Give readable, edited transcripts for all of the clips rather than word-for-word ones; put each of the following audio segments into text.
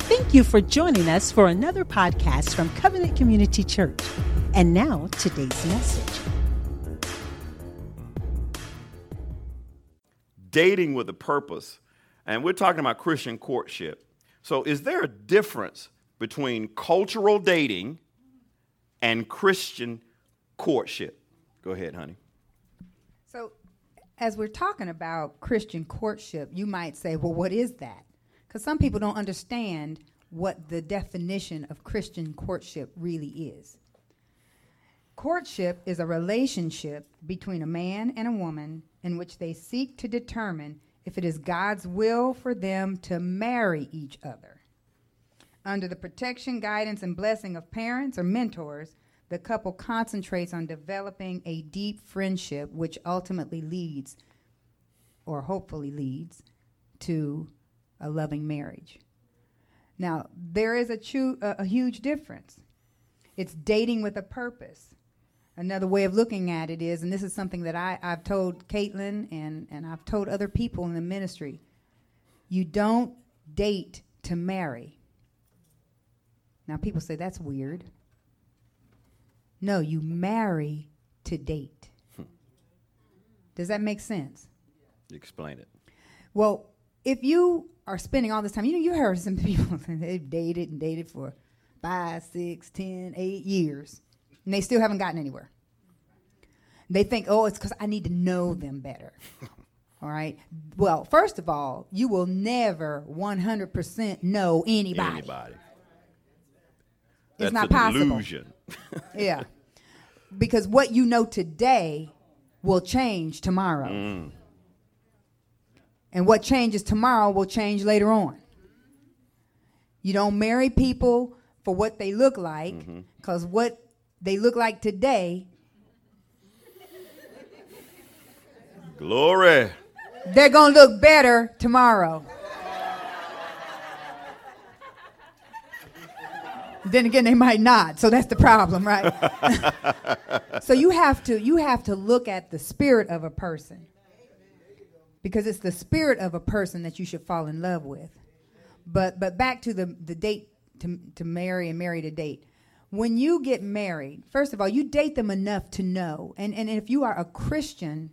Thank you for joining us for another podcast from Covenant Community Church. And now, today's message. Dating with a purpose. And we're talking about Christian courtship. So is there a difference between cultural dating and Christian courtship? Go ahead, honey. So as we're talking about Christian courtship, you might say, well, what is that? Because some people don't understand what the definition of Christian courtship really is. Courtship is a relationship between a man and a woman in which they seek to determine if it is God's will for them to marry each other. Under the protection, guidance, and blessing of parents or mentors, the couple concentrates on developing a deep friendship which ultimately leads, or hopefully leads, to a loving marriage. Now, there is a huge difference. It's dating with a purpose. Another way of looking at it is, and this is something that I've told Caitlin and I've told other people in the ministry, you don't date to marry. Now, people say that's weird. No, you marry to date. Does that make sense? Explain it. Well, if you are spending all this time, you heard some people, they've dated for 5, 6, 10, 8 years. And they still haven't gotten anywhere. They think, oh, it's because I need to know them better. All right? Well, first of all, you will never 100% know anybody. That's not possible. An illusion. Yeah. Because what you know today will change tomorrow. Mm. And what changes tomorrow will change later on. You don't marry people for what they look like, because what they look like today. Glory. They're going to look better tomorrow. Then again, they might not. So that's the problem, right? So you have to look at the spirit of a person. Because it's the spirit of a person that you should fall in love with. But back to the date to marry and marry to date. When you get married, first of all, you date them enough to know. And if you are a Christian,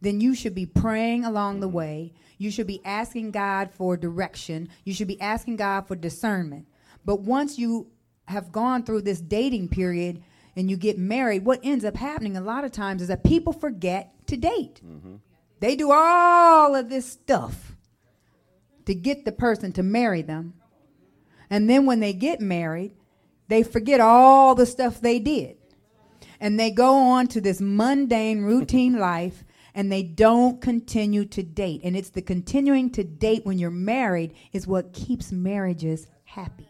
then you should be praying along the way. You should be asking God for direction. You should be asking God for discernment. But once you have gone through this dating period and you get married, what ends up happening a lot of times is that people forget to date. Mm-hmm. They do all of this stuff to get the person to marry them. And then when they get married, they forget all the stuff they did. And they go on to this mundane, routine life, and they don't continue to date. And it's the continuing to date when you're married is what keeps marriages happy.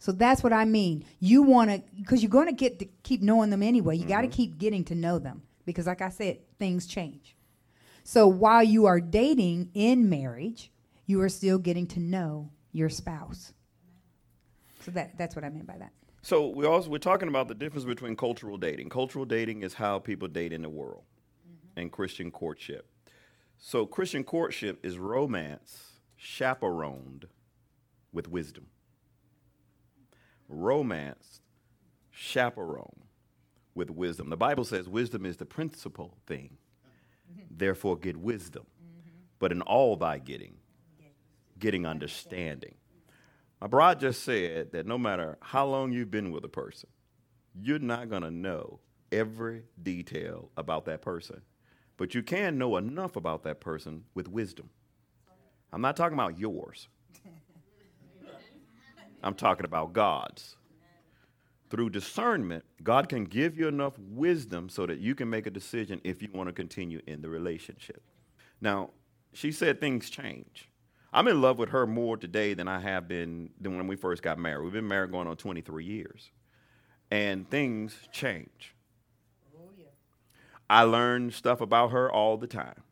So that's what I mean. You want to, because you're going to get to keep knowing them anyway. You got to keep getting to know them because, like I said, things change. So while you are dating in marriage, you are still getting to know your spouse. So that's what I meant by that. So we're talking about the difference between cultural dating. Cultural dating is how people date in the world, and Christian courtship. So Christian courtship is romance chaperoned with wisdom. Romance chaperoned with wisdom. The Bible says wisdom is the principal thing. Therefore, get wisdom. But in all thy getting understanding. My bride just said that no matter how long you've been with a person, you're not going to know every detail about that person. But you can know enough about that person with wisdom. I'm not talking about yours. I'm talking about God's. Through discernment, God can give you enough wisdom so that you can make a decision if you want to continue in the relationship. Now, she said things change. I'm in love with her more today than I have been than when we first got married. We've been married going on 23 years. And things change. Oh, yeah. I learned stuff about her all the time.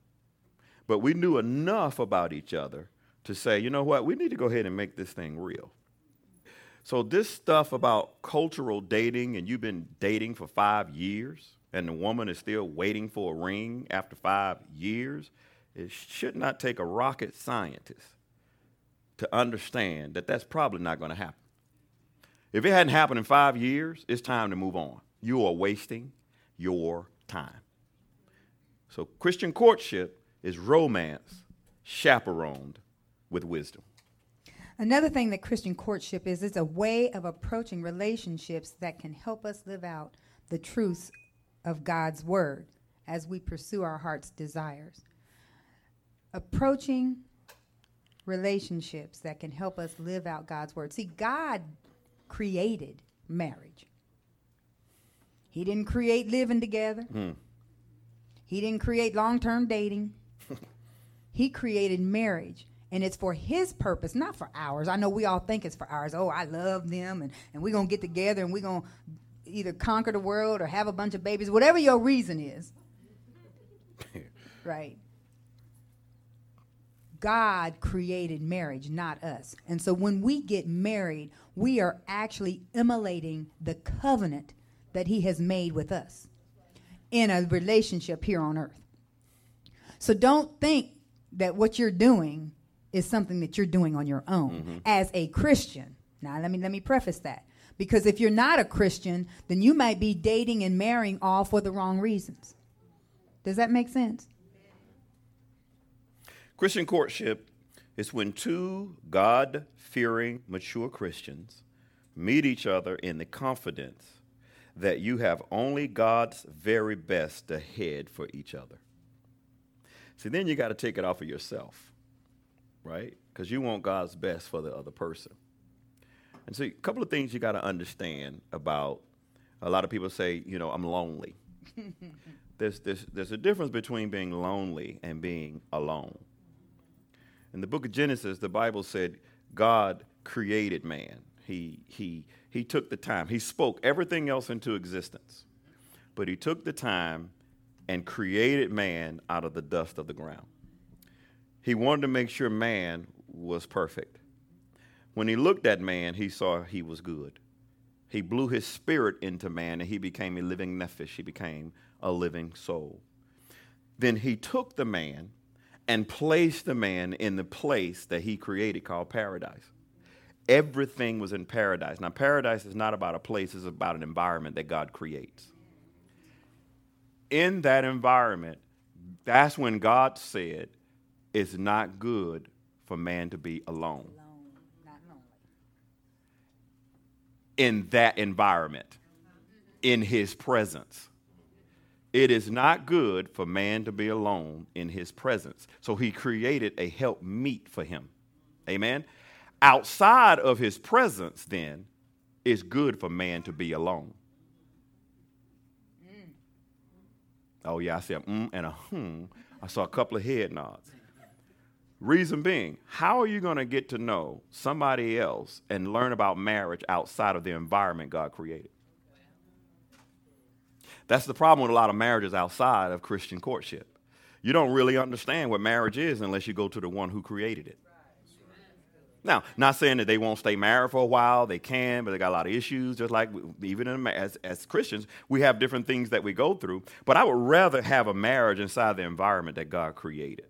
But we knew enough about each other to say, you know what, we need to go ahead and make this thing real. So this stuff about cultural dating, and you've been dating for 5 years, and the woman is still waiting for a ring after 5 years, it should not take a rocket scientist to understand that that's probably not going to happen. If it hadn't happened in 5 years, it's time to move on. You are wasting your time. So Christian courtship is romance chaperoned with wisdom. Another thing that Christian courtship is, it's a way of approaching relationships that can help us live out the truths of God's word as we pursue our heart's desires. Approaching relationships that can help us live out God's word. See, God created marriage. He didn't create living together. He didn't create long-term dating. He created marriage, and it's for his purpose, not for ours. I know we all think it's for ours. Oh, I love them, and we're going to get together, and we're going to either conquer the world or have a bunch of babies, whatever your reason is. Right. God created marriage, not us. And so when we get married, we are actually immolating the covenant that he has made with us in a relationship here on earth. So don't think that what you're doing is something that you're doing on your own as a Christian. Now, let me preface that. Because if you're not a Christian, then you might be dating and marrying all for the wrong reasons. Does that make sense? Christian courtship is when two God-fearing, mature Christians meet each other in the confidence that you have only God's very best ahead for each other. See, then you got to take it off of yourself, right? Because you want God's best for the other person. And see, a couple of things you got to understand about, a lot of people say, you know, I'm lonely. There's a difference between being lonely and being alone. In the book of Genesis, the Bible said God created man. He took the time. He spoke everything else into existence. But he took the time and created man out of the dust of the ground. He wanted to make sure man was perfect. When he looked at man, he saw he was good. He blew his spirit into man, and he became a living nephesh. He became a living soul. Then he took the man and placed the man in the place that he created called paradise. Everything was in paradise. Now, paradise is not about a place. It's about an environment that God creates. In that environment, that's when God said, it's not good for man to be alone. In that environment, in his presence. It is not good for man to be alone in his presence. So he created a helpmeet for him. Amen? Outside of his presence, then, it's good for man to be alone. Oh, yeah, I see a and a I saw a couple of head nods. Reason being, how are you going to get to know somebody else and learn about marriage outside of the environment God created? That's the problem with a lot of marriages outside of Christian courtship. You don't really understand what marriage is unless you go to the one who created it. Now, not saying that they won't stay married for a while. They can, but they got a lot of issues. Just like even as Christians, we have different things that we go through. But I would rather have a marriage inside the environment that God created.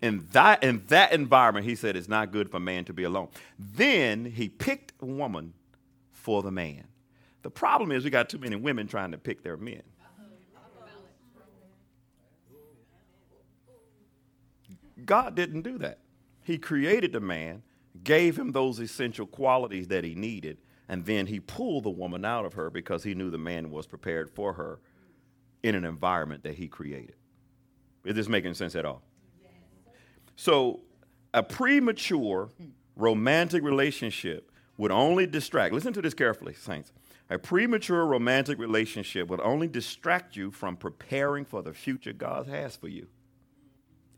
In that environment, he said, it's not good for man to be alone. Then he picked a woman for the man. The problem is we got too many women trying to pick their men. God didn't do that. He created the man, gave him those essential qualities that he needed, and then he pulled the woman out of her because he knew the man was prepared for her in an environment that he created. Is this making sense at all? So a premature romantic relationship would only distract. Listen to this carefully, saints. A premature romantic relationship would only distract you from preparing for the future God has for you.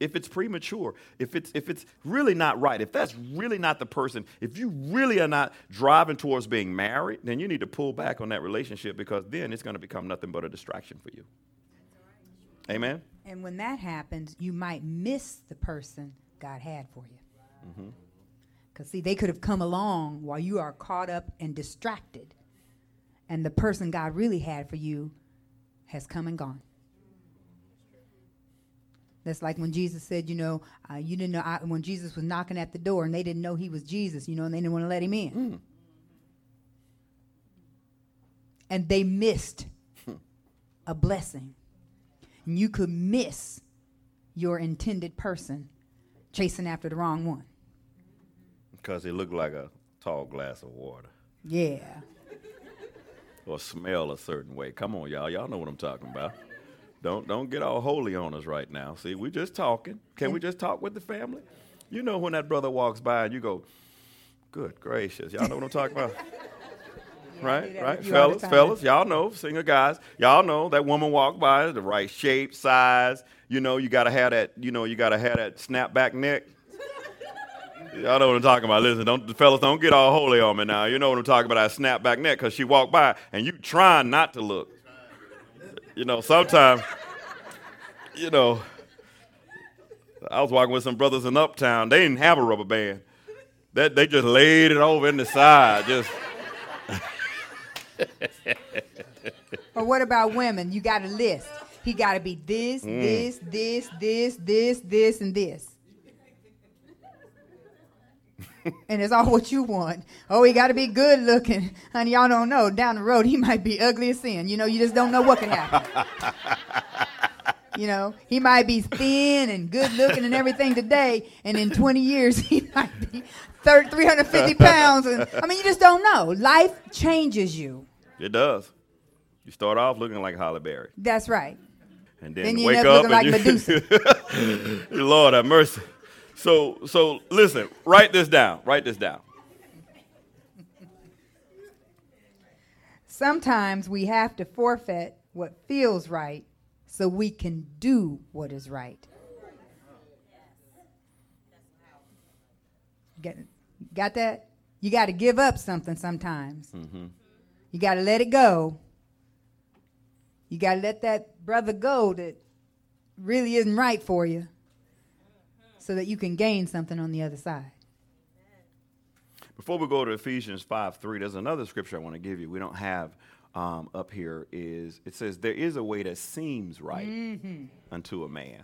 If it's premature, if it's really not right, if that's really not the person, if you really are not driving towards being married, then you need to pull back on that relationship because then it's going to become nothing but a distraction for you. Amen? And when that happens, you might miss the person God had for you. Because, see, they could have come along while you are caught up and distracted. And the person God really had for you has come and gone. That's like when Jesus said, you didn't know, when Jesus was knocking at the door and they didn't know he was Jesus, and they didn't want to let him in. Mm. And they missed a blessing. And you could miss your intended person chasing after the wrong one. Because he looked like a tall glass of water. Yeah. Or smell a certain way. Come on, y'all. Y'all know what I'm talking about. Don't get all holy on us right now. See, we're just talking. Can we just talk with the family? You know when that brother walks by and you go, good gracious. Y'all know what I'm talking about? Yeah, right? Fellas, y'all know, single guys. Y'all know that woman walked by, the right shape, size. You got to have that, snapback neck. Y'all know what I'm talking about. Listen, fellas, don't get all holy on me now. You know what I'm talking about, that snapback neck, because she walked by and you trying not to look. Sometimes, I was walking with some brothers in Uptown. They didn't have a rubber band. They just laid it over in the side. Just. Or what about women? You got a list. He got to be this, this, and this. And it's all what you want. Oh, he got to be good looking. Honey, y'all don't know. Down the road, he might be ugly as sin. You just don't know what can happen. He might be thin and good looking and everything today. And in 20 years, he might be 350 pounds. And, you just don't know. Life changes you. It does. You start off looking like Halle Berry. That's right. And then you wake up looking like Medusa. Lord have mercy. So listen, write this down. Sometimes we have to forfeit what feels right so we can do what is right. Got that? You got to give up something sometimes. Mm-hmm. You got to let it go. You got to let that brother go that really isn't right for you, so that you can gain something on the other side. Before we go to Ephesians 5:3, there's another scripture I want to give you. We don't have up here. It says, there is a way that seems right unto a man.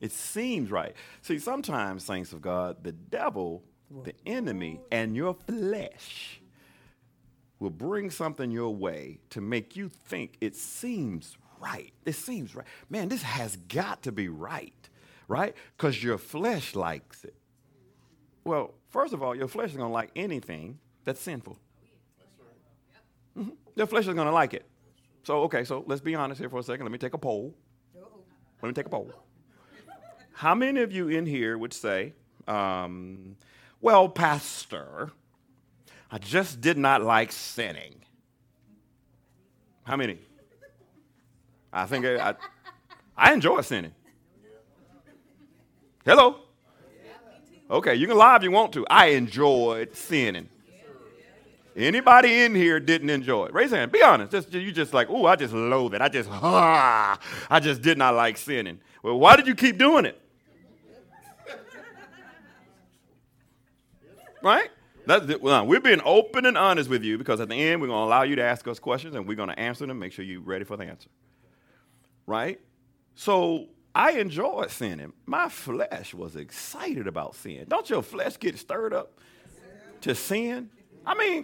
It seems right. See, sometimes, saints of God, the devil, the enemy, and your flesh will bring something your way to make you think it seems right. It seems right. Man, this has got to be right. Right? Because your flesh likes it. Well, first of all, your flesh is going to like anything that's sinful. Mm-hmm. Your flesh is going to like it. So let's be honest here for a second. Let me take a poll. How many of you in here would say, well, Pastor, I just did not like sinning? How many? I think I enjoy sinning. Hello? Okay, you can lie if you want to. I enjoyed sinning. Anybody in here didn't enjoy it? Raise your hand. Be honest. You just like, I just loathe it. I just did not like sinning. Well, why did you keep doing it? Right? We're being open and honest with you, because at the end, we're going to allow you to ask us questions, and we're going to answer them. Make sure you're ready for the answer. Right? So, I enjoyed sinning. My flesh was excited about sin. Don't your flesh get stirred up to sin?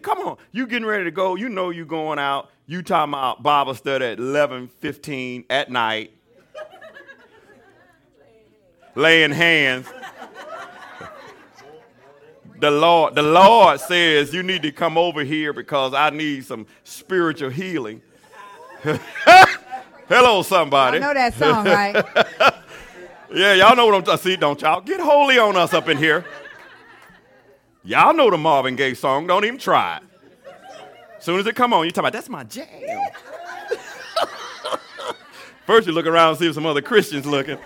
Come on. You getting ready to go. You going out. You talking about Bible study at 11:15 at night. Laying hands. The Lord says you need to come over here because I need some spiritual healing. Hello, somebody. I know that song, right? Yeah, y'all know what I'm talking about. See, don't y'all get holy on us up in here. Y'all know the Marvin Gaye song. Don't even try it. As soon as it come on, you're talking about, that's my jam. First you look around and see if some other Christians looking.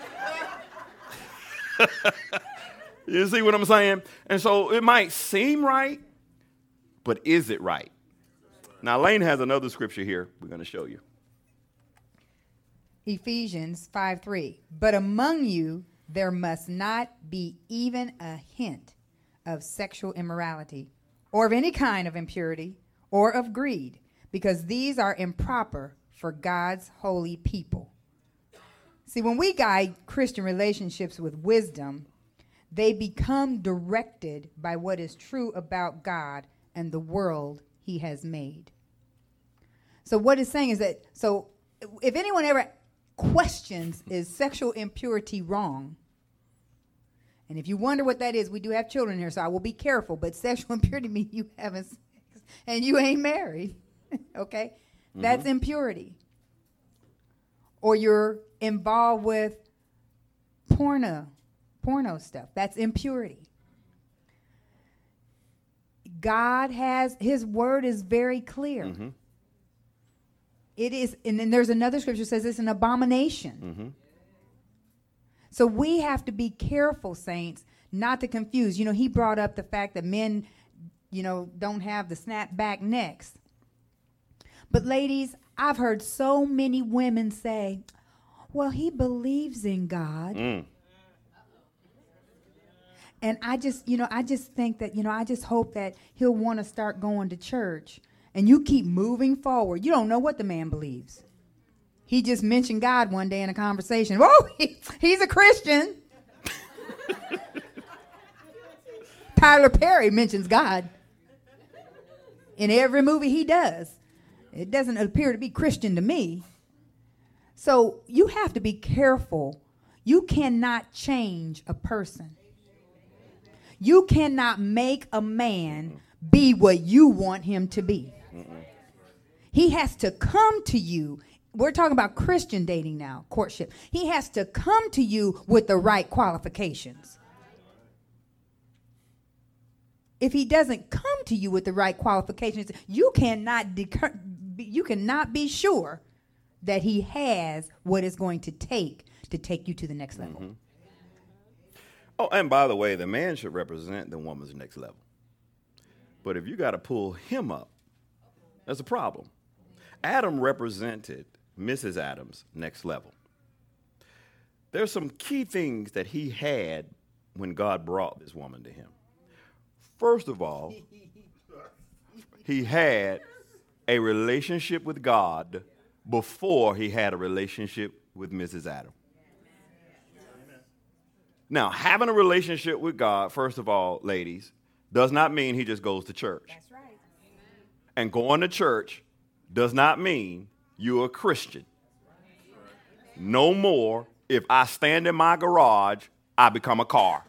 You see what I'm saying? And so it might seem right, but is it right? Now, Elaine has another scripture here we're going to show you. Ephesians 5:3, but among you there must not be even a hint of sexual immorality or of any kind of impurity or of greed, because these are improper for God's holy people. See, when we guide Christian relationships with wisdom, they become directed by what is true about God and the world he has made. So what it's saying is that, so if anyone ever questions, is sexual impurity wrong? And if you wonder what that is, we do have children here, so I will be careful. But sexual impurity means you having sex and you ain't married, okay? Mm-hmm. That's impurity. Or you're involved with porno stuff. That's impurity. God has, his word is very clear. Mm-hmm. It is, and then there's another scripture that says it's an abomination. Mm-hmm. So we have to be careful, saints, not to confuse. You know, he brought up the fact that men, you know, don't have the snap back necks. But ladies, I've heard so many women say, well, he believes in God. Mm. And I just think that, you know, I just hope that he'll want to start going to church. And you keep moving forward. You don't know what the man believes. He just mentioned God one day in a conversation. Whoa, he's a Christian. Tyler Perry mentions God in every movie he does. It doesn't appear to be Christian to me. So you have to be careful. You cannot change a person. You cannot make a man be what you want him to be. Mm-mm. He has to come to you. We're talking about Christian dating now, courtship. He has to come to you with the right qualifications. If he doesn't come to you with the right qualifications, you cannot be sure that he has what it's going to take you to the next level. Mm-hmm. Oh, and by the way, the man should represent the woman's next level. But if you got to pull him up, that's a problem. Adam represented Mrs. Adam's next level. There's some key things that he had when God brought this woman to him. First of all, he had a relationship with God before he had a relationship with Mrs. Adam. Now, having a relationship with God, first of all, ladies, does not mean he just goes to church. That's right. Amen. And going to church does not mean you're a Christian. No more, if I stand in my garage, I become a car.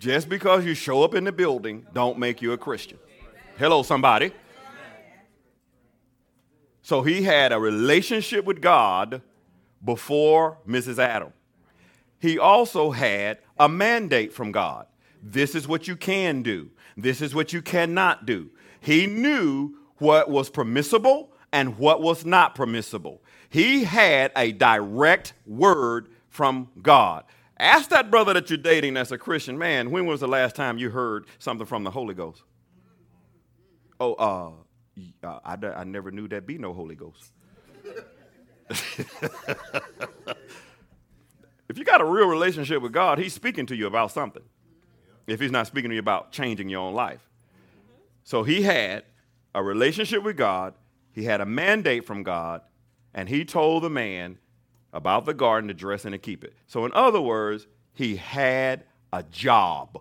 Just because you show up in the building, don't make you a Christian. Hello, somebody. So he had a relationship with God before Mrs. Adam. He also had a mandate from God. This is what you can do. This is what you cannot do. He knew what was permissible and what was not permissible. He had a direct word from God. Ask that brother that you're dating that's a Christian, man, when was the last time you heard something from the Holy Ghost? I never knew there'd be no Holy Ghost. If you got a real relationship with God, he's speaking to you about something. If he's not speaking to you about changing your own life. So he had a relationship with God. He had a mandate from God. And he told the man about the garden to dress and to keep it. So in other words, he had a job.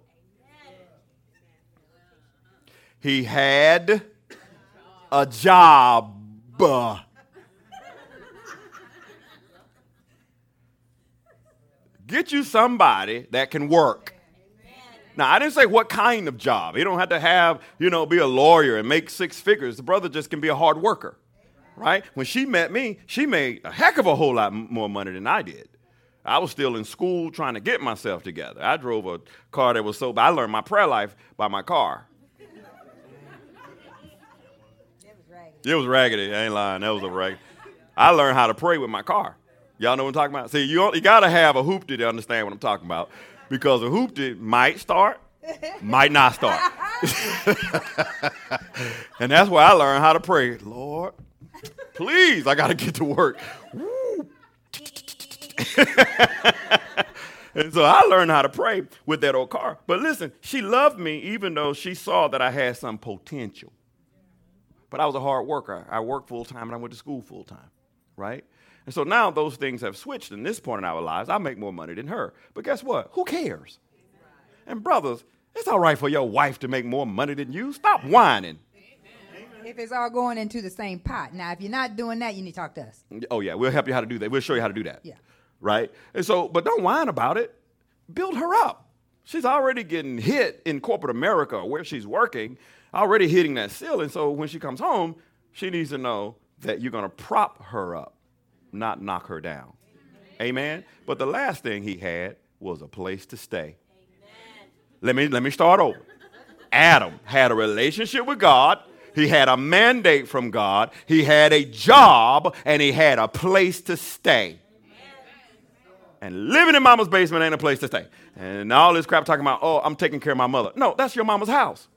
He had a job. Get you somebody that can work. Amen. Now, I didn't say what kind of job. You don't have to be a lawyer and make six figures. The brother just can be a hard worker, right? When she met me, she made a heck of a whole lot more money than I did. I was still in school trying to get myself together. I drove a car that was so bad. I learned my prayer life by my car. It was raggedy. I ain't lying. That was a raggedy. I learned how to pray with my car. Y'all know what I'm talking about? See, you got to have a hoopty to understand what I'm talking about, because a hoopty might start, might not start. And that's where I learned how to pray. Lord, please, I got to get to work. Woo. And so I learned how to pray with that old car. But listen, she loved me even though she saw that I had some potential. But I was a hard worker. I worked full-time, and I went to school full-time, right? And so now those things have switched in this point in our lives. I make more money than her. But guess what? Who cares? And brothers, it's all right for your wife to make more money than you. Stop whining. If it's all going into the same pot. Now, if you're not doing that, you need to talk to us. Oh, yeah. We'll help you how to do that. We'll show you how to do that. Yeah. Right? And so, but don't whine about it. Build her up. She's already getting hit in corporate America where she's working, already hitting that ceiling. So when she comes home, she needs to know that you're going to prop her up, not knock her down. Amen. Amen? But the last thing he had was a place to stay. Amen. Let me start over. Adam had a relationship with God. He had a mandate from God. He had a job, and he had a place to stay. And living in mama's basement ain't a place to stay. And all this crap talking about, oh, I'm taking care of my mother. No, that's your mama's house.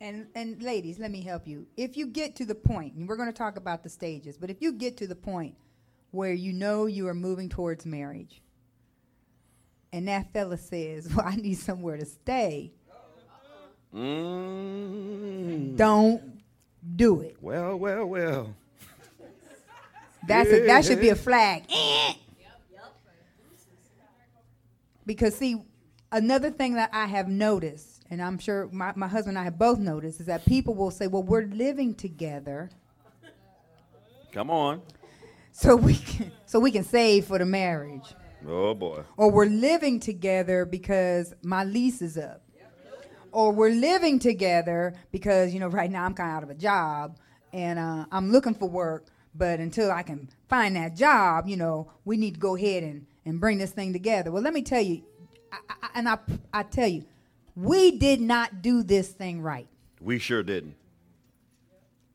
And ladies, let me help you. If you get to the point, and we're going to talk about the stages, but if you get to the point where you know you are moving towards marriage, and that fella says, well, I need somewhere to stay, don't do it. Well. That should be a flag. Because, see, another thing that I have noticed, and I'm sure my husband and I have both noticed, is that people will say, well, we're living together. Come on. So we can save for the marriage. Oh, boy. Or we're living together because my lease is up. Or we're living together because, you know, right now I'm kind of out of a job, and I'm looking for work. But until I can find that job, you know, we need to go ahead and bring this thing together. Well, let me tell you, I tell you, we did not do this thing right. We sure didn't.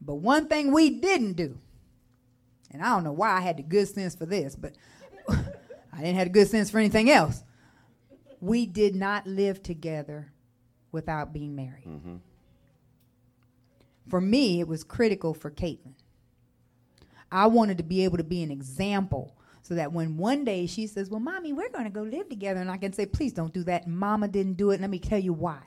But one thing we didn't do, and I don't know why I had the good sense for this, but I didn't have the good sense for anything else. We did not live together without being married. Mm-hmm. For me, it was critical for Caitlin. I wanted to be able to be an example so that when one day she says, well, Mommy, we're going to go live together, and I can say, please don't do that. Mama didn't do it. Let me tell you why.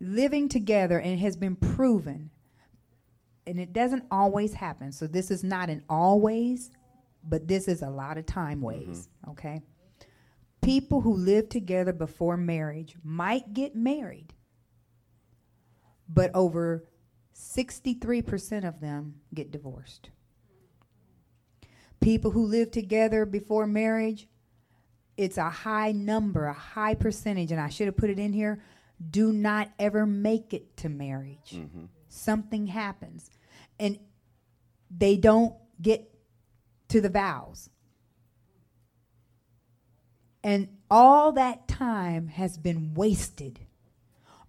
Living together, and it has been proven, and it doesn't always happen. So this is not an always, but this is a lot of time ways, mm-hmm. Okay? People who live together before marriage might get married, but over 63% of them get divorced. People who live together before marriage, it's a high number, a high percentage, and I should have put it in here, do not ever make it to marriage. Mm-hmm. Something happens, and they don't get to the vows. And all that time has been wasted.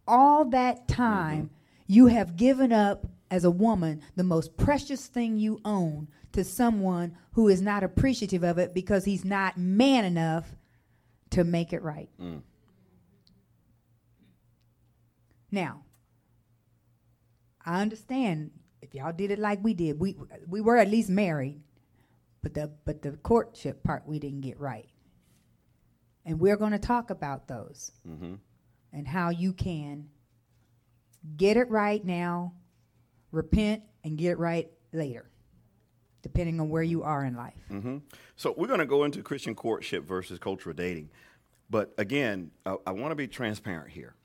All that time, mm-hmm. You have given up, as a woman, the most precious thing you own to someone who is not appreciative of it because he's not man enough to make it right. Mm. Now, I understand if y'all did it like we did. We were at least married, but the courtship part we didn't get right. And we're going to talk about those, mm-hmm. and how you can get it right now, repent, and get it right later, depending on where you are in life. Mm-hmm. So we're going to go into Christian courtship versus cultural dating. But again, I want to be transparent here.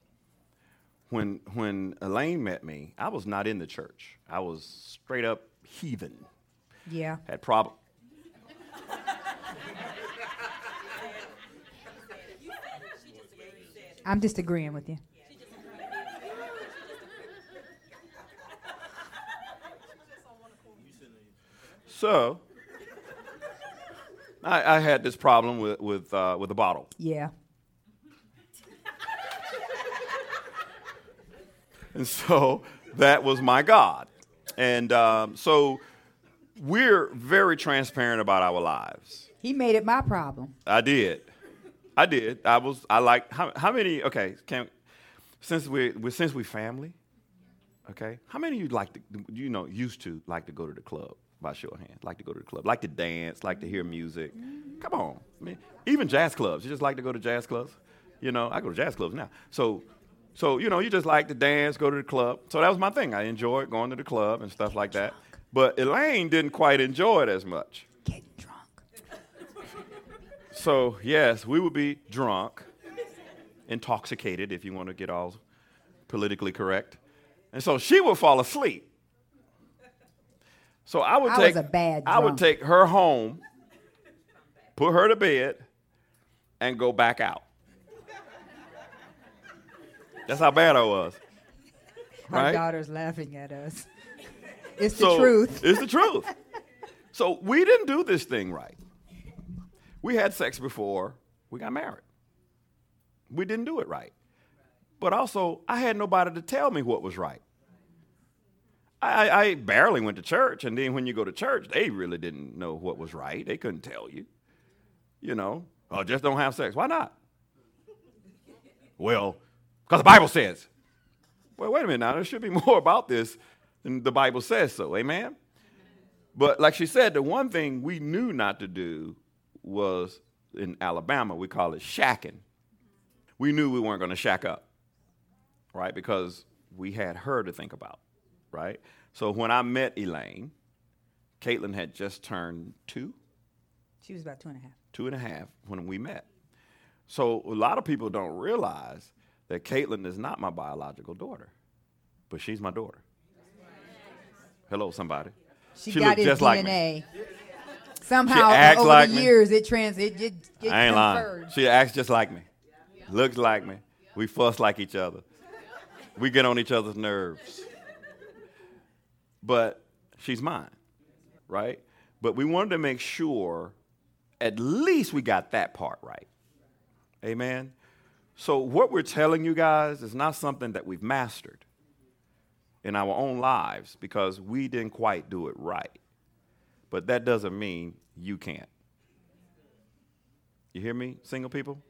When Elaine met me, I was not in the church. I was straight up heathen. Yeah. Had problems. I'm just agreeing with you. So, I had this problem with a bottle. Yeah. And so that was my God. And so we're very transparent about our lives. He made it my problem. I did. Since we family, okay? How many of you used to go to the club? By show of hands, like to go to the club, like to dance, like to hear music. Mm-hmm. Come on. I mean, even jazz clubs. You just like to go to jazz clubs? You know, I go to jazz clubs now. So So, you know, you just like to dance, go to the club. So that was my thing. I enjoyed going to the club and stuff like that. But Elaine didn't quite enjoy it as much. Getting drunk. So, yes, we would be drunk, intoxicated, if you want to get all politically correct. And so she would fall asleep. So I would take her home, put her to bed, and go back out. That's how bad I was. Right? My daughter's laughing at us. It's the truth. So we didn't do this thing right. We had sex before we got married. We didn't do it right. But also, I had nobody to tell me what was right. I barely went to church, and then when you go to church, they really didn't know what was right. They couldn't tell you. You know, oh, just don't have sex. Why not? Well, because the Bible says. Well, wait a minute now. There should be more about this than the Bible says so. Amen? But like she said, the one thing we knew not to do was, in Alabama, we call it shacking. We knew we weren't going to shack up, right? Because we had her to think about, right? So when I met Elaine, Caitlin had just turned 2. She was about 2.5. 2.5 when we met. So a lot of people don't realize that Caitlin is not my biological daughter, but she's my daughter. Hello, somebody. She got his DNA. Like me. Somehow, over like the years, me. It I ain't conferred. Lying. She acts just like me. Looks like me. We fuss like each other. We get on each other's nerves. But she's mine, right? But we wanted to make sure at least we got that part right. Amen? So what we're telling you guys is not something that we've mastered in our own lives because we didn't quite do it right. But that doesn't mean you can't. You hear me, single people?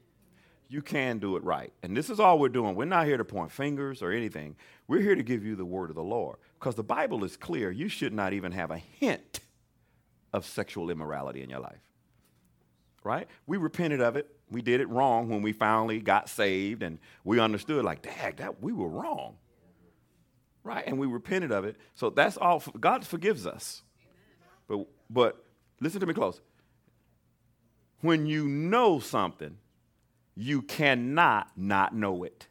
You can do it right. And this is all we're doing. We're not here to point fingers or anything. We're here to give you the word of the Lord. Because the Bible is clear. You should not even have a hint of sexual immorality in your life. Right? We repented of it. We did it wrong when we finally got saved. And we understood, like, dang, that we were wrong. Right? And we repented of it. So that's all. God forgives us. But listen to me close. When you know something, you cannot not know it.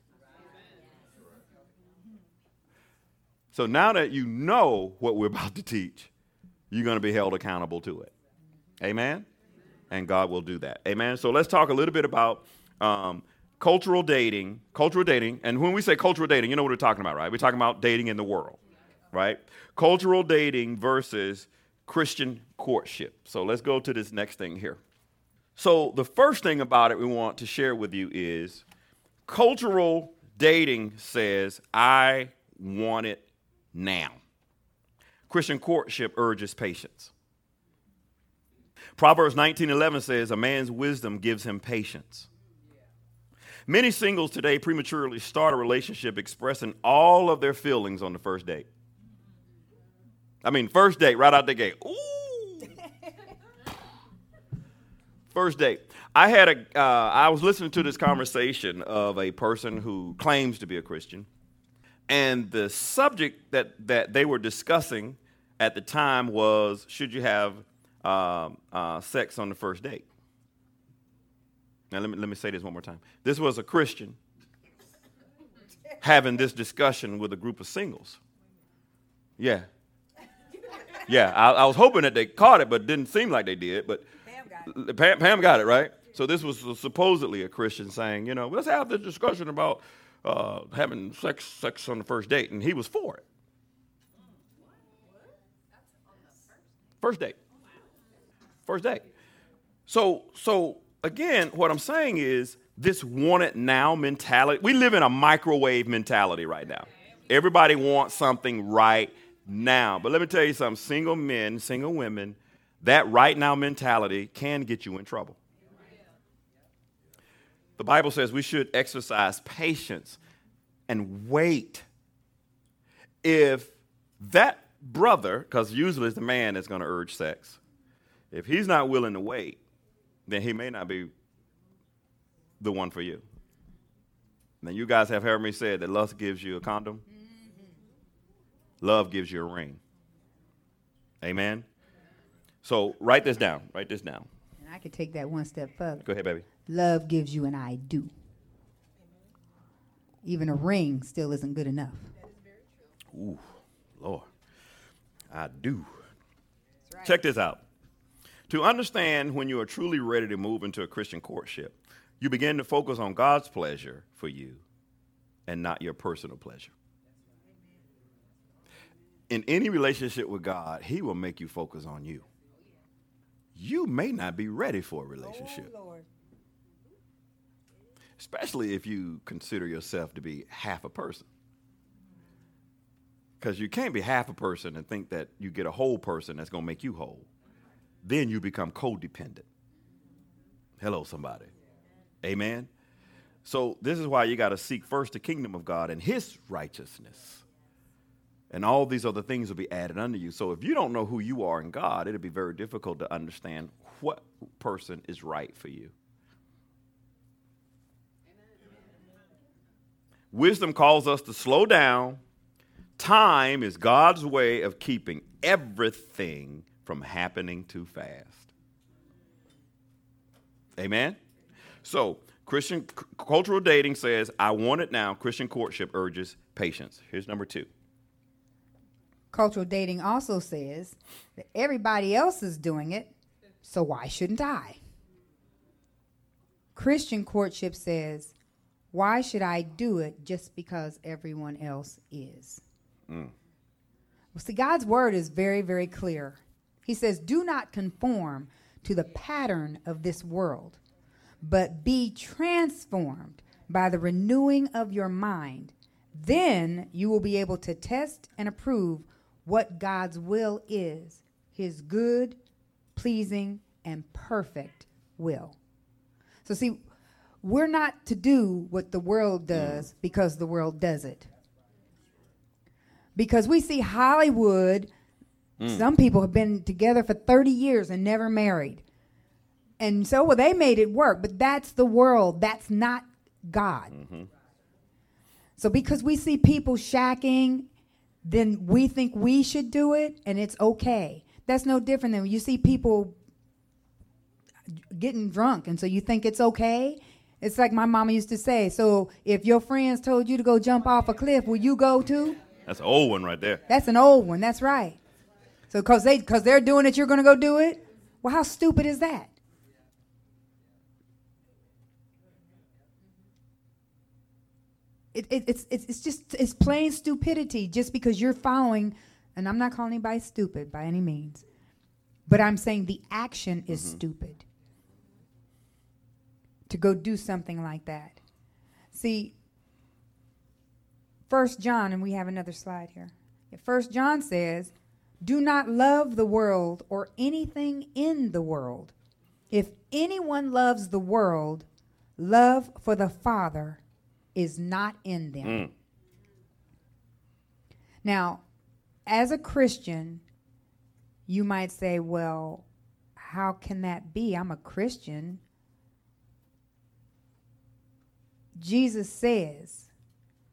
So now that you know what we're about to teach, you're going to be held accountable to it. Amen? And God will do that. Amen? So let's talk a little bit about cultural dating. Cultural dating. And when we say cultural dating, you know what we're talking about, right? We're talking about dating in the world, right? Cultural dating versus Christian courtship. So let's go to this next thing here. So the first thing about it we want to share with you is cultural dating says, I want it now. Christian courtship urges patience. Proverbs 19:11 says, a man's wisdom gives him patience. Many singles today prematurely start a relationship expressing all of their feelings on the first date. I mean, first date right out the gate. Ooh. First date. I had I was listening to this conversation of a person who claims to be a Christian, and the subject that they were discussing at the time was, should you have sex on the first date? Now, let me say this one more time. This was a Christian having this discussion with a group of singles. Yeah. Yeah, I was hoping that they caught it, but didn't seem like they did, but Pam got it, right? So this was supposedly a Christian saying, you know, let's have the discussion about having sex on the first date. And he was for it. First date. So again, what I'm saying is this want it now mentality. We live in a microwave mentality right now. Everybody wants something right now. But let me tell you something, single men, single women, that right now mentality can get you in trouble. The Bible says we should exercise patience and wait. If that brother, because usually it's the man that's going to urge sex, if he's not willing to wait, then he may not be the one for you. Now, you guys have heard me say that lust gives you a condom. Mm-hmm. Love gives you a ring. Amen? So write this down. Write this down. And I can take that one step further. Go ahead, baby. Love gives you an I do. Even a ring still isn't good enough. That is very true. Ooh, Lord. I do. That's right. Check this out. To understand when you are truly ready to move into a Christian courtship, you begin to focus on God's pleasure for you and not your personal pleasure. In any relationship with God, he will make you focus on you. You may not be ready for a relationship. Oh, Lord. Especially if you consider yourself to be half a person. Because you can't be half a person and think that you get a whole person that's going to make you whole. Then you become codependent. Hello, somebody. Amen. So this is why you got to seek first the kingdom of God and his righteousness. And all these other things will be added unto you. So if you don't know who you are in God, it'll be very difficult to understand what person is right for you. Wisdom calls us to slow down. Time is God's way of keeping everything from happening too fast. Amen? So, Christian cultural dating says, I want it now. Christian courtship urges patience. Here's number 2. Cultural dating also says that everybody else is doing it, so why shouldn't I? Christian courtship says, why should I do it just because everyone else is? Mm. Well, see, God's word is very, very clear. He says, do not conform to the pattern of this world, but be transformed by the renewing of your mind. Then you will be able to test and approve what God's will is, his good, pleasing, and perfect will. So see, we're not to do what the world does because the world does it. Because we see Hollywood. Some people have been together for 30 years and never married. And so, well, they made it work. But that's the world. That's not God. Mm-hmm. So because we see people shacking, then we think we should do it, and it's okay. That's no different than when you see people getting drunk, and so you think it's okay. It's like my mama used to say, so if your friends told you to go jump off a cliff, will you go too? That's an old one right there. That's an old one. That's right. So because they're doing it, you're going to go do it? Well, how stupid is that? It's plain stupidity just because you're following, and I'm not calling anybody stupid by any means, but I'm saying the action is stupid to go do something like that. See, 1 John, and we have another slide here. 1 John says, do not love the world or anything in the world. If anyone loves the world, love for the Father is not in them. Mm. Now, as a Christian, you might say, well, how can that be? I'm a Christian. Jesus says,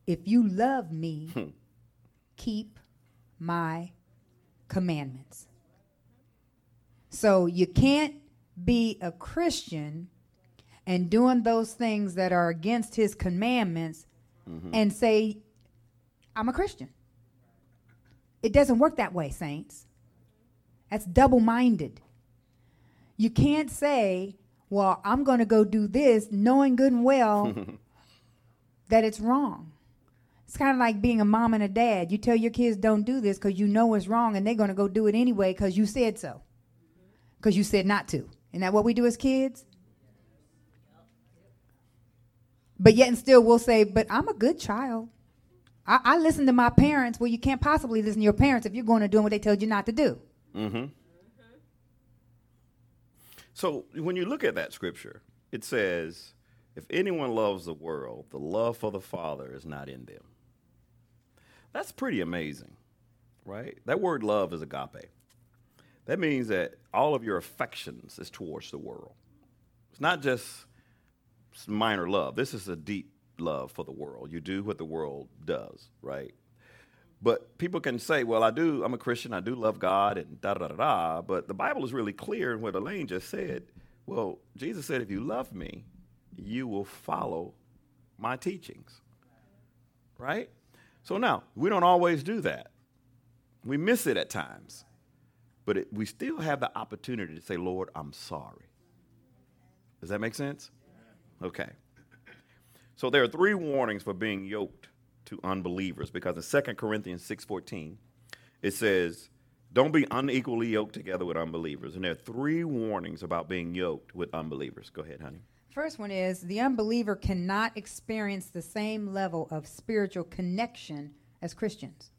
if you love me, keep my commandments. So you can't be a Christian and doing those things that are against his commandments and say, I'm a Christian. It doesn't work that way, saints. That's double-minded. You can't say, well, I'm going to go do this knowing good and well that it's wrong. It's kind of like being a mom and a dad. You tell your kids don't do this because you know it's wrong, and they're going to go do it anyway because you said so, because you said not to. Isn't that what we do as kids? But yet and still we'll say, but I'm a good child. I listen to my parents. Well, you can't possibly listen to your parents if you're going to do what they told you not to do. Mm-hmm. So when you look at that scripture, it says, if anyone loves the world, the love for the Father is not in them. That's pretty amazing, right? That word love is agape. That means that all of your affections is towards the world. It's not just minor love. This is a deep love for the world. You do what the world does, right? But people can say, well, I'm a Christian, I do love God, and da-da-da-da, but the Bible is really clear in what Elaine just said. Well, Jesus said, if you love me, you will follow my teachings, right? So now, we don't always do that. We miss it at times, but we still have the opportunity to say, Lord, I'm sorry. Does that make sense? Okay. So there are three warnings for being yoked to unbelievers, because in 2 Corinthians 6:14, it says, don't be unequally yoked together with unbelievers. And there are three warnings about being yoked with unbelievers. Go ahead, honey. First one is the unbeliever cannot experience the same level of spiritual connection as Christians.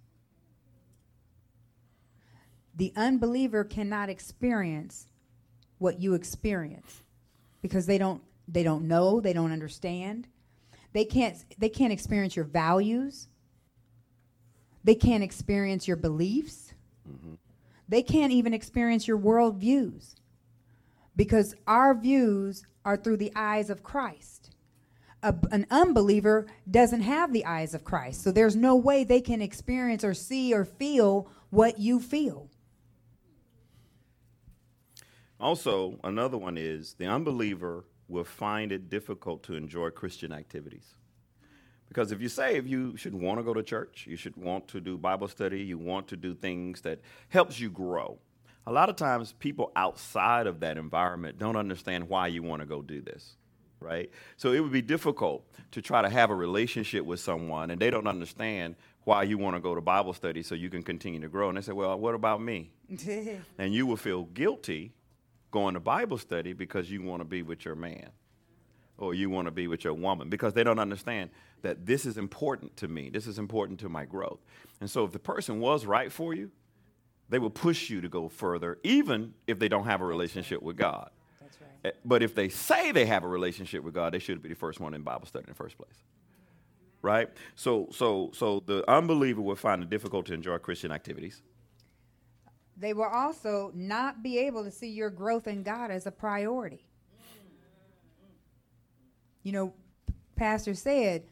The unbeliever cannot experience what you experience because they don't know, they don't understand. They can't experience your values. They can't experience your beliefs. Mm-hmm. They can't even experience your worldviews, because our views are through the eyes of Christ. An unbeliever doesn't have the eyes of Christ, so there's no way they can experience or see or feel what you feel. Also, another one is the unbeliever will find it difficult to enjoy Christian activities. Because if you save, you should want to go to church, you should want to do Bible study, you want to do things that helps you grow. A lot of times people outside of that environment don't understand why you want to go do this, right? So it would be difficult to try to have a relationship with someone and they don't understand why you want to go to Bible study so you can continue to grow. And they say, well, what about me? And you will feel guilty going to Bible study because you want to be with your man or you want to be with your woman, because they don't understand that this is important to me. This is important to my growth. And so if the person was right for you, they will push you to go further, even if they don't have a relationship with God. That's right. But if they say they have a relationship with God, they should be the first one in Bible study in the first place, right? So the unbeliever will find it difficult to enjoy Christian activities. They will also not be able to see your growth in God as a priority. You know, Pastor said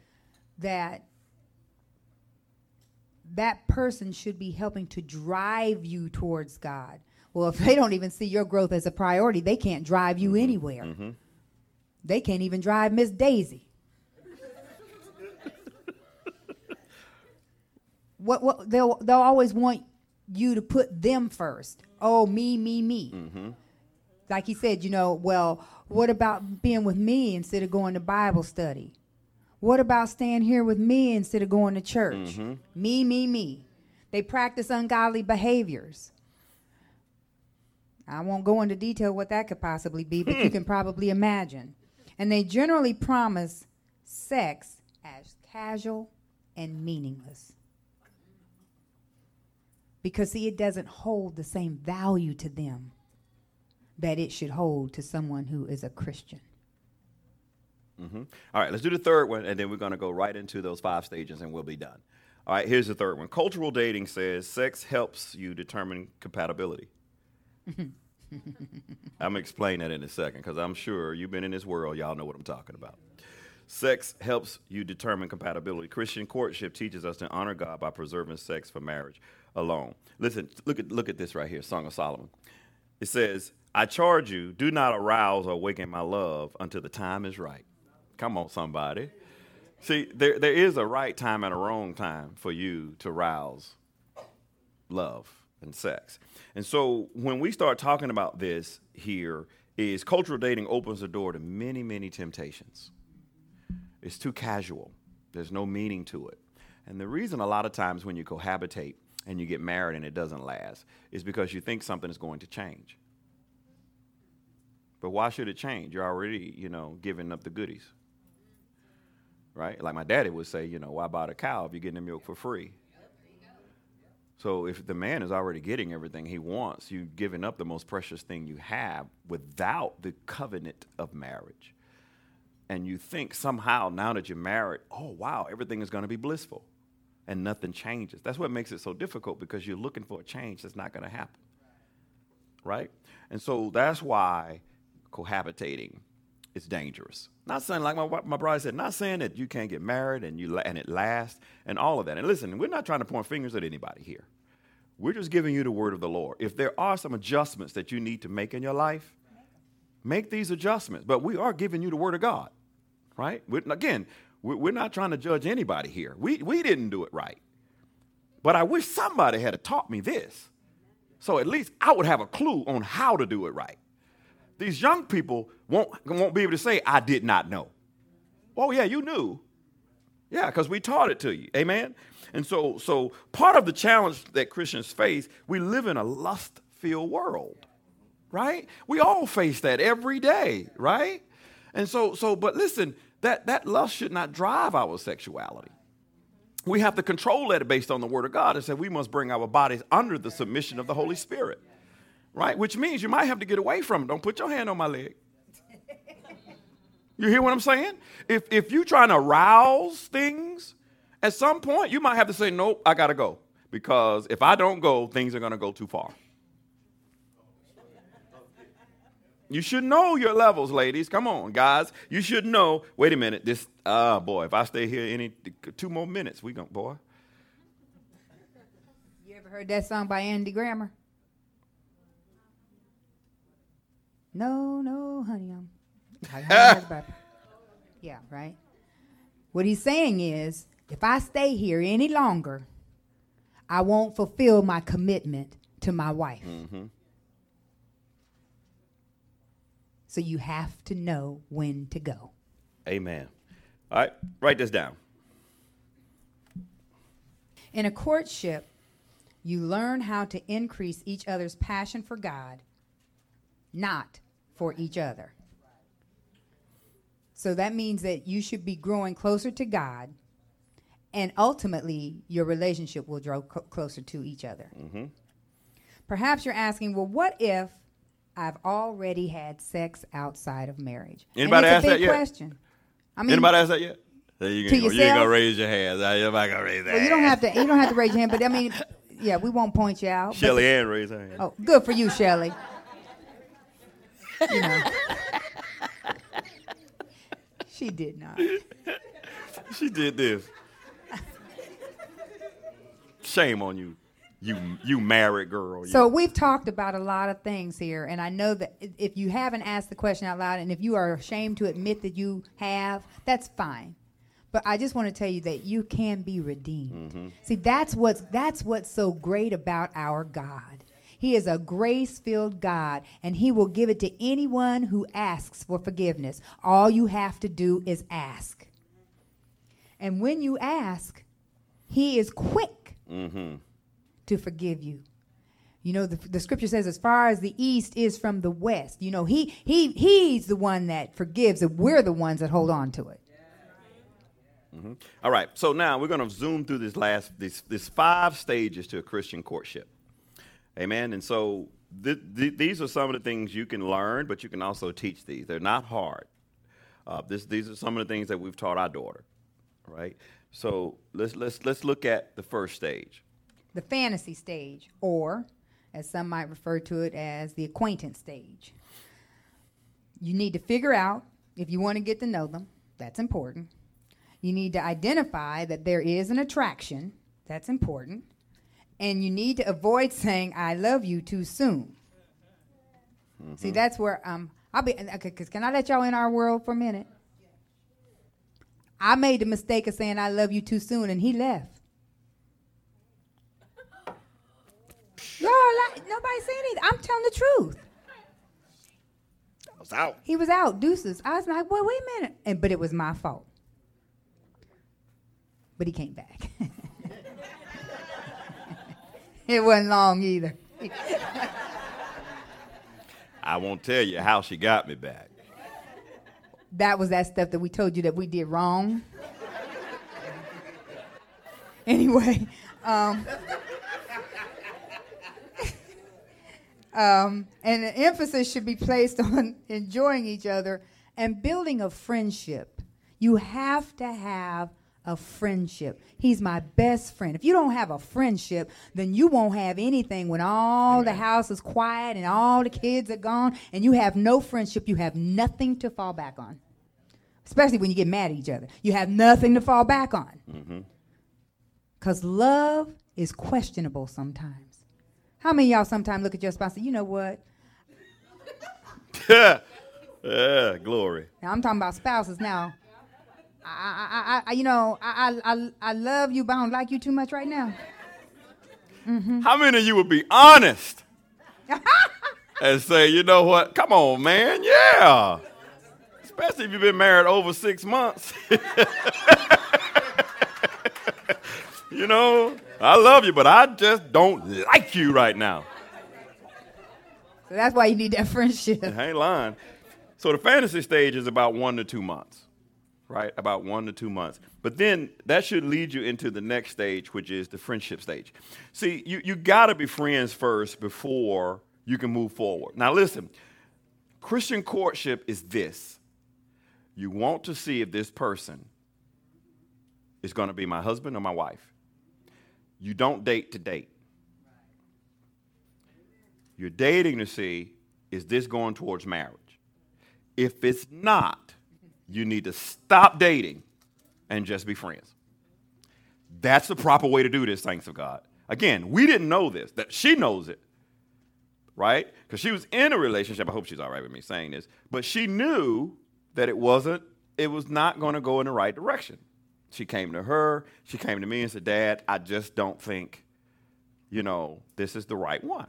that person should be helping to drive you towards God. Well, if they don't even see your growth as a priority, they can't drive you anywhere. Mm-hmm. They can't even drive Miss Daisy. What they'll always want you to put them first. Oh, me, me, me. Mm-hmm. Like he said, you know, well, what about being with me instead of going to Bible study? What about staying here with me instead of going to church? Mm-hmm. Me, me, me. They practice ungodly behaviors. I won't go into detail what that could possibly be, but you can probably imagine. And they generally promise sex as casual and meaningless. Because, see, it doesn't hold the same value to them that it should hold to someone who is a Christian. Mm-hmm. All right, let's do the third one, and then we're going to go right into those five stages, and we'll be done. All right, here's the third one. Cultural dating says sex helps you determine compatibility. I'm going to explain that in a second, because I'm sure you've been in this world. Y'all know what I'm talking about. Sex helps you determine compatibility. Christian courtship teaches us to honor God by preserving sex for marriage alone. Listen, look at this right here, Song of Solomon. It says, I charge you, do not arouse or awaken my love until the time is right. Come on, somebody. See, there is a right time and a wrong time for you to rouse love and sex. And so when we start talking about this here, is cultural dating opens the door to many, many temptations. It's too casual. There's no meaning to it. And the reason a lot of times when you cohabitate and you get married and it doesn't last is because you think something is going to change. But why should it change? You're already, giving up the goodies. Right? Like my daddy would say, why buy the cow if you're getting the milk for free? So if the man is already getting everything he wants, you're giving up the most precious thing you have without the covenant of marriage. And you think somehow now that you're married, oh, wow, everything is going to be blissful. And nothing changes. That's what makes it so difficult, because you're looking for a change that's not going to happen. Right? And so that's why cohabitating it's dangerous. Not saying, like my brother said, not saying that you can't get married and it lasts and all of that. And listen, we're not trying to point fingers at anybody here. We're just giving you the word of the Lord. If there are some adjustments that you need to make in your life, make these adjustments. But we are giving you the word of God, right? We're not trying to judge anybody here. We didn't do it right. But I wish somebody had taught me this, so at least I would have a clue on how to do it right. These young people won't be able to say, I did not know. Oh, yeah, you knew. Yeah, because we taught it to you. Amen? And so part of the challenge that Christians face, we live in a lust-filled world, right? We all face that every day, right? And so but listen, that lust should not drive our sexuality. We have to control that based on the word of God and say we must bring our bodies under the submission of the Holy Spirit, right? Which means you might have to get away from it. Don't put your hand on my leg. You hear what I'm saying? If you're trying to arouse things, at some point you might have to say, nope, I got to go. Because if I don't go, things are going to go too far. You should know your levels, ladies. Come on, guys. You should know. Wait a minute. This, boy, if I stay here any 2 more minutes, we going to, boy. You ever heard that song by Andy Grammer? No, honey, yeah, right? What he's saying is, if I stay here any longer, I won't fulfill my commitment to my wife. Mm-hmm. So you have to know when to go. Amen. All right, write this down. In a courtship, you learn how to increase each other's passion for God, not for each other. So that means that you should be growing closer to God, and ultimately your relationship will grow closer to each other. Mm-hmm. Perhaps you're asking, well, what if I've already had sex outside of marriage? Anybody ask that yet? Question. I mean, anybody ask that yet? So you ain't gonna raise your hands. Everybody gonna raise that. Well, you don't have to raise your hand. But I mean, yeah, we won't point you out. Shelly Ann raised her hand. Oh, good for you, Shelly. You know. She did not. She did this. Shame on you. You married girl. So we've talked about a lot of things here, and I know that if you haven't asked the question out loud, and if you are ashamed to admit that you have, that's fine. But I just want to tell you that you can be redeemed. Mm-hmm. See, that's what's so great about our God. He is a grace-filled God, and he will give it to anyone who asks for forgiveness. All you have to do is ask. And when you ask, he is quick. Mm-hmm. To forgive you. You know, the scripture says, as far as the east is from the west, you know, he's the one that forgives, and we're the ones that hold on to it. Mm-hmm. All right. So now we're going to zoom through this these 5 stages to a Christian courtship. Amen. And so these are some of the things you can learn, but you can also teach these. They're not hard. These are some of the things that we've taught our daughter. All right. So let's look at the first stage. The fantasy stage, or as some might refer to it as the acquaintance stage. You need to figure out if you want to get to know them. That's important. You need to identify that there is an attraction. That's important. And you need to avoid saying, I love you, too soon. Mm-hmm. See, that's where I'll be. Because can I let y'all in our world for a minute? I made the mistake of saying, I love you, too soon, and he left. Nobody said anything. I'm telling the truth. I was out. He was out, deuces. I was like, well, wait a minute. But it was my fault. But he came back. It wasn't long either. I won't tell you how she got me back. That was that stuff that we told you that we did wrong. Anyway, and an emphasis should be placed on enjoying each other and building a friendship. You have to have a friendship. He's my best friend. If you don't have a friendship, then you won't have anything. When all the house is quiet and all the kids are gone and you have no friendship, you have nothing to fall back on. Especially when you get mad at each other. You have nothing to fall back on. Because love is questionable sometimes. How many of y'all sometimes look at your spouse and say, you know what? Glory. Now, I'm talking about spouses now. I love you, but I don't like you too much right now. Mm-hmm. How many of you would be honest and say, you know what? Come on, man. Yeah. Especially if you've been married over 6 months. You know, I love you, but I just don't like you right now. So that's why you need that friendship. I ain't lying. So the fantasy stage is about 1 to 2 months. Right, about 1 to 2 months. But then that should lead you into the next stage, which is the friendship stage. See, you got to be friends first before you can move forward. Now, listen, Christian courtship is this. You want to see if this person is going to be my husband or my wife. You don't date to date. You're dating to see, is this going towards marriage? If it's not, you need to stop dating and just be friends. That's the proper way to do this, thanks to God. Again, we didn't know this, that she knows it, right? Because she was in a relationship. I hope she's all right with me saying this. But she knew that it was not going to go in the right direction. She came to her. She came to me and said, Dad, I just don't think, this is the right one.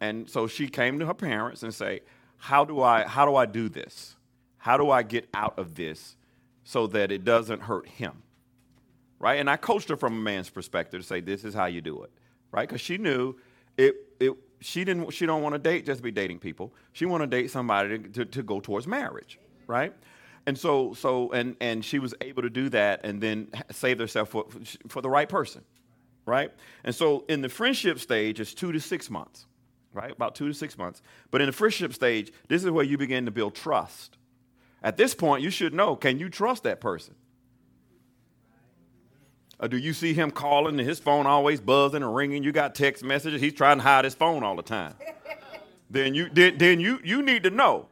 And so she came to her parents and say, how do I do this? How do I get out of this so that it doesn't hurt him, right? And I coached her from a man's perspective to say, this is how you do it, right? Because she knew she don't want to date, just be dating people. She want to date somebody to go towards marriage, right? And so she was able to do that and then save herself for the right person, right? And so in the friendship stage, it's 2 to 6 months, right? About 2 to 6 months. But in the friendship stage, this is where you begin to build trust. At this point, you should know, can you trust that person? Or do you see him calling and his phone always buzzing and ringing? You got text messages. He's trying to hide his phone all the time. Then you need to know.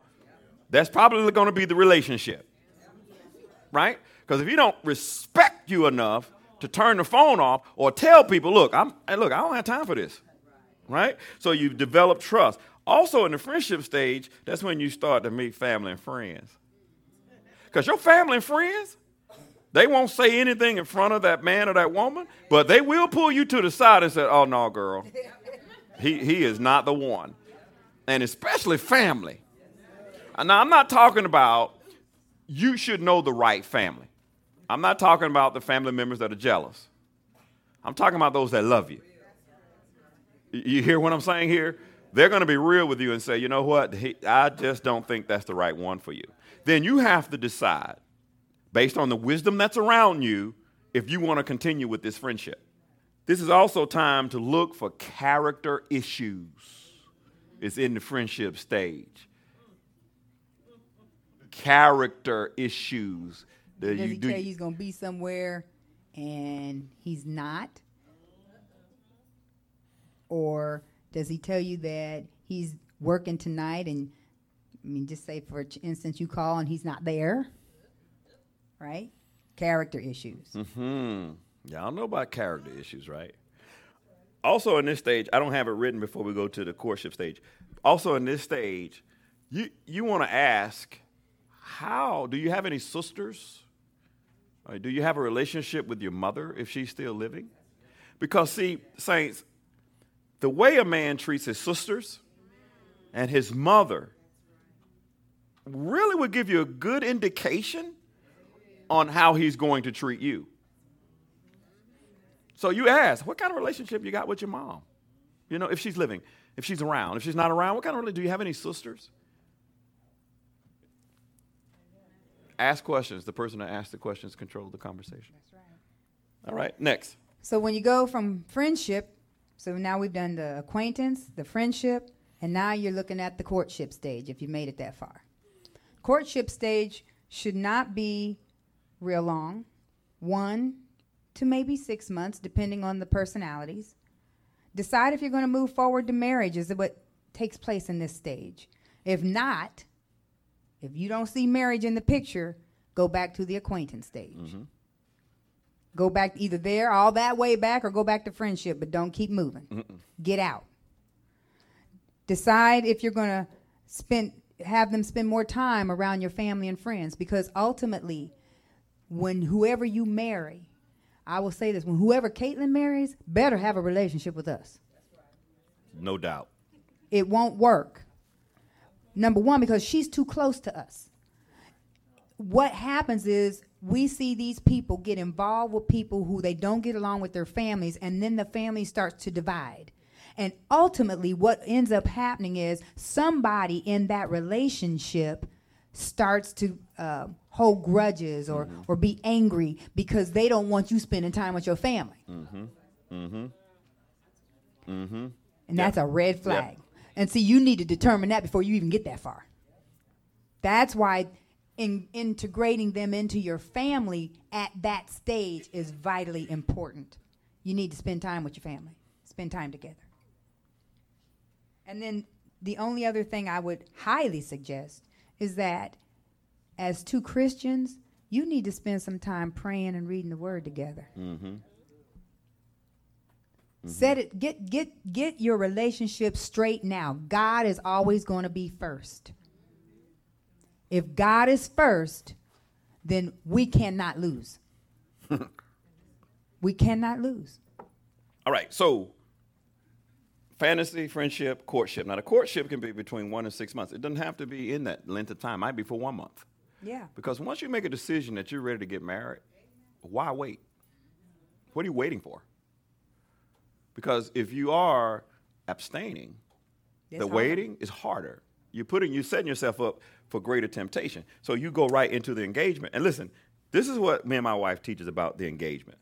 That's probably going to be the relationship, right? Because if he don't respect you enough to turn the phone off or tell people, I don't have time for this, right? So you've developed trust. Also in the friendship stage, that's when you start to meet family and friends. Because your family and friends, they won't say anything in front of that man or that woman, but they will pull you to the side and say, oh, no, girl, he is not the one. And especially family. Now, I'm not talking about you should know the right family. I'm not talking about the family members that are jealous. I'm talking about those that love you. You hear what I'm saying here? They're going to be real with you and say, you know what, I just don't think that's the right one for you. Then you have to decide, based on the wisdom that's around you, if you want to continue with this friendship. This is also time to look for character issues. It's in the friendship stage. Character issues. Does he tell you he's going to be somewhere and he's not? Or does he tell you that he's working tonight and just say, for instance, you call and he's not there, right? Character issues. Mm-hmm. Y'all know about character issues, right? Also in this stage, I don't have it written before we go to the courtship stage. Also in this stage, you want to ask, do you have any sisters? Or do you have a relationship with your mother if she's still living? Because, see, saints, the way a man treats his sisters and his mother really would give you a good indication on how he's going to treat you. So you ask, what kind of relationship you got with your mom? If she's living, if she's around, if she's not around, what kind of relationship? Do you have any sisters? Ask questions. The person that asks the questions controls the conversation. That's right. All right, next. So when you go from friendship, so now we've done the acquaintance, the friendship, and now you're looking at the courtship stage, if you made it that far. Courtship stage should not be real long. 1 to maybe 6 months, depending on the personalities. Decide if you're going to move forward to marriage is what takes place in this stage. If not, if you don't see marriage in the picture, go back to the acquaintance stage. Mm-hmm. Go back either there, all that way back, or go back to friendship, but don't keep moving. Mm-mm. Get out. Decide if you're going to have them spend more time around your family and friends, because ultimately, when whoever you marry, I will say this, when whoever Caitlin marries, better have a relationship with us. No doubt. It won't work. Number one, because she's too close to us. What happens is we see these people get involved with people who they don't get along with their families, and then the family starts to divide. And ultimately, what ends up happening is somebody in that relationship starts to hold grudges or be angry because they don't want you spending time with your family. Mm-hmm. Mm-hmm. Mm-hmm. And that's a red flag. Yep. And see, you need to determine that before you even get that far. That's why integrating them into your family at that stage is vitally important. You need to spend time with your family. Spend time together. And then the only other thing I would highly suggest is that as two Christians, you need to spend some time praying and reading the Word together. Mm-hmm. Mm-hmm. Set it. Get your relationship straight now. God is always going to be first. If God is first, then we cannot lose. We cannot lose. All right, so fantasy, friendship, courtship. Now, the courtship can be between 1 and 6 months. It doesn't have to be in that length of time. It might be for 1 month. Yeah. Because once you make a decision that you're ready to get married, why wait? What are you waiting for? Because if you are abstaining, waiting is harder. You're setting yourself up for greater temptation. So you go right into the engagement. And listen, this is what me and my wife teaches about the engagement.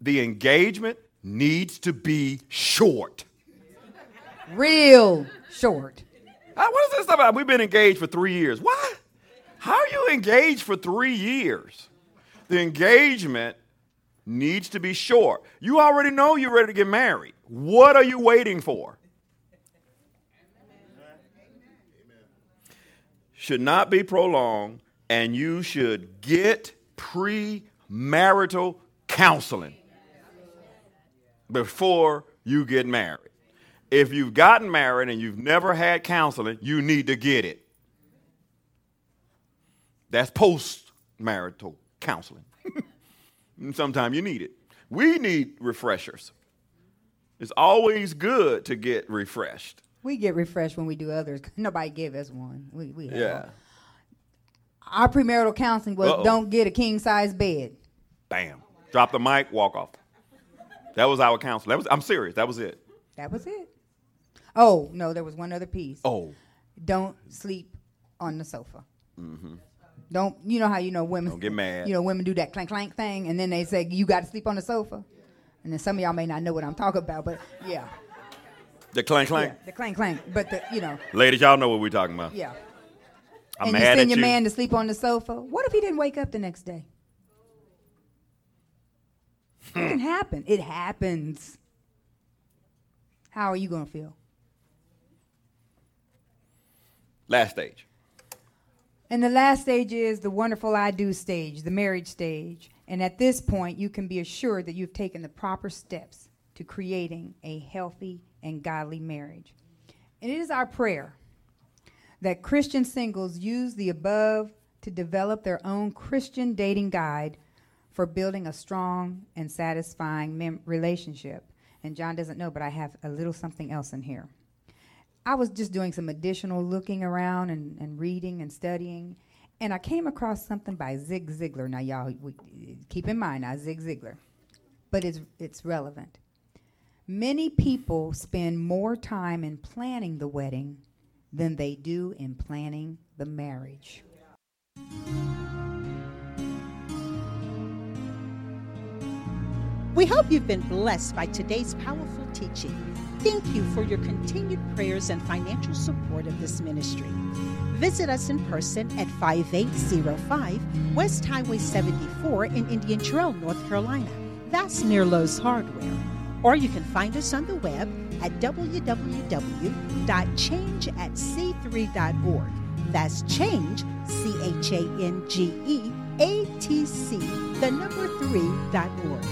The engagement needs to be short. Real short. What is this about? We've been engaged for 3 years. What? How are you engaged for 3 years? The engagement needs to be short. You already know you're ready to get married. What are you waiting for? Should not be prolonged, and you should get premarital counseling before you get married. If you've gotten married and you've never had counseling, you need to get it. That's post-marital counseling. Sometimes you need it. We need refreshers. It's always good to get refreshed. We get refreshed when we do others. Nobody gave us one. We have one. Our premarital counseling was don't get a king-size bed. Bam. Drop the mic, walk off. That was our counsel. I'm serious. That was it. That was it. Oh, no, there was one other piece. Oh. Don't sleep on the sofa. Mm-hmm. Don't, you know how women. Don't get mad. Women do that clank, clank thing, and then they say, you got to sleep on the sofa. And then some of y'all may not know what I'm talking about, but yeah. The clank, clank? Yeah, the clank, clank, but . Ladies, y'all know what we're talking about. Yeah. I'm mad at you. And you send your man to sleep on the sofa. What if he didn't wake up the next day? It can happen. It happens. How are you going to feel? Last stage. And the last stage is the wonderful I do stage, the marriage stage. And at this point, you can be assured that you've taken the proper steps to creating a healthy and godly marriage. And it is our prayer that Christian singles use the above to develop their own Christian dating guide for building a strong and satisfying relationship. And John doesn't know, but I have a little something else in here. I was just doing some additional looking around and reading and studying, and I came across something by Zig Ziglar. Now, y'all, keep in mind, now, Zig Ziglar, but it's relevant. Many people spend more time in planning the wedding than they do in planning the marriage. We hope you've been blessed by today's powerful teaching. Thank you for your continued prayers and financial support of this ministry. Visit us in person at 5805 West Highway 74 in Indian Trail, North Carolina. That's near Lowe's Hardware. Or you can find us on the web at www.changeatc3.org. That's change, changeatc3.org.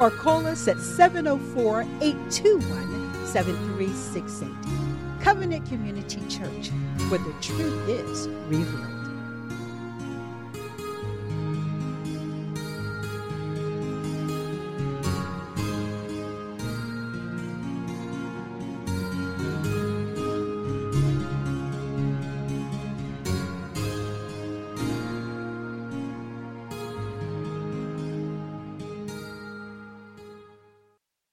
Or call us at 704-821-7368. Covenant Community Church, where the truth is revealed.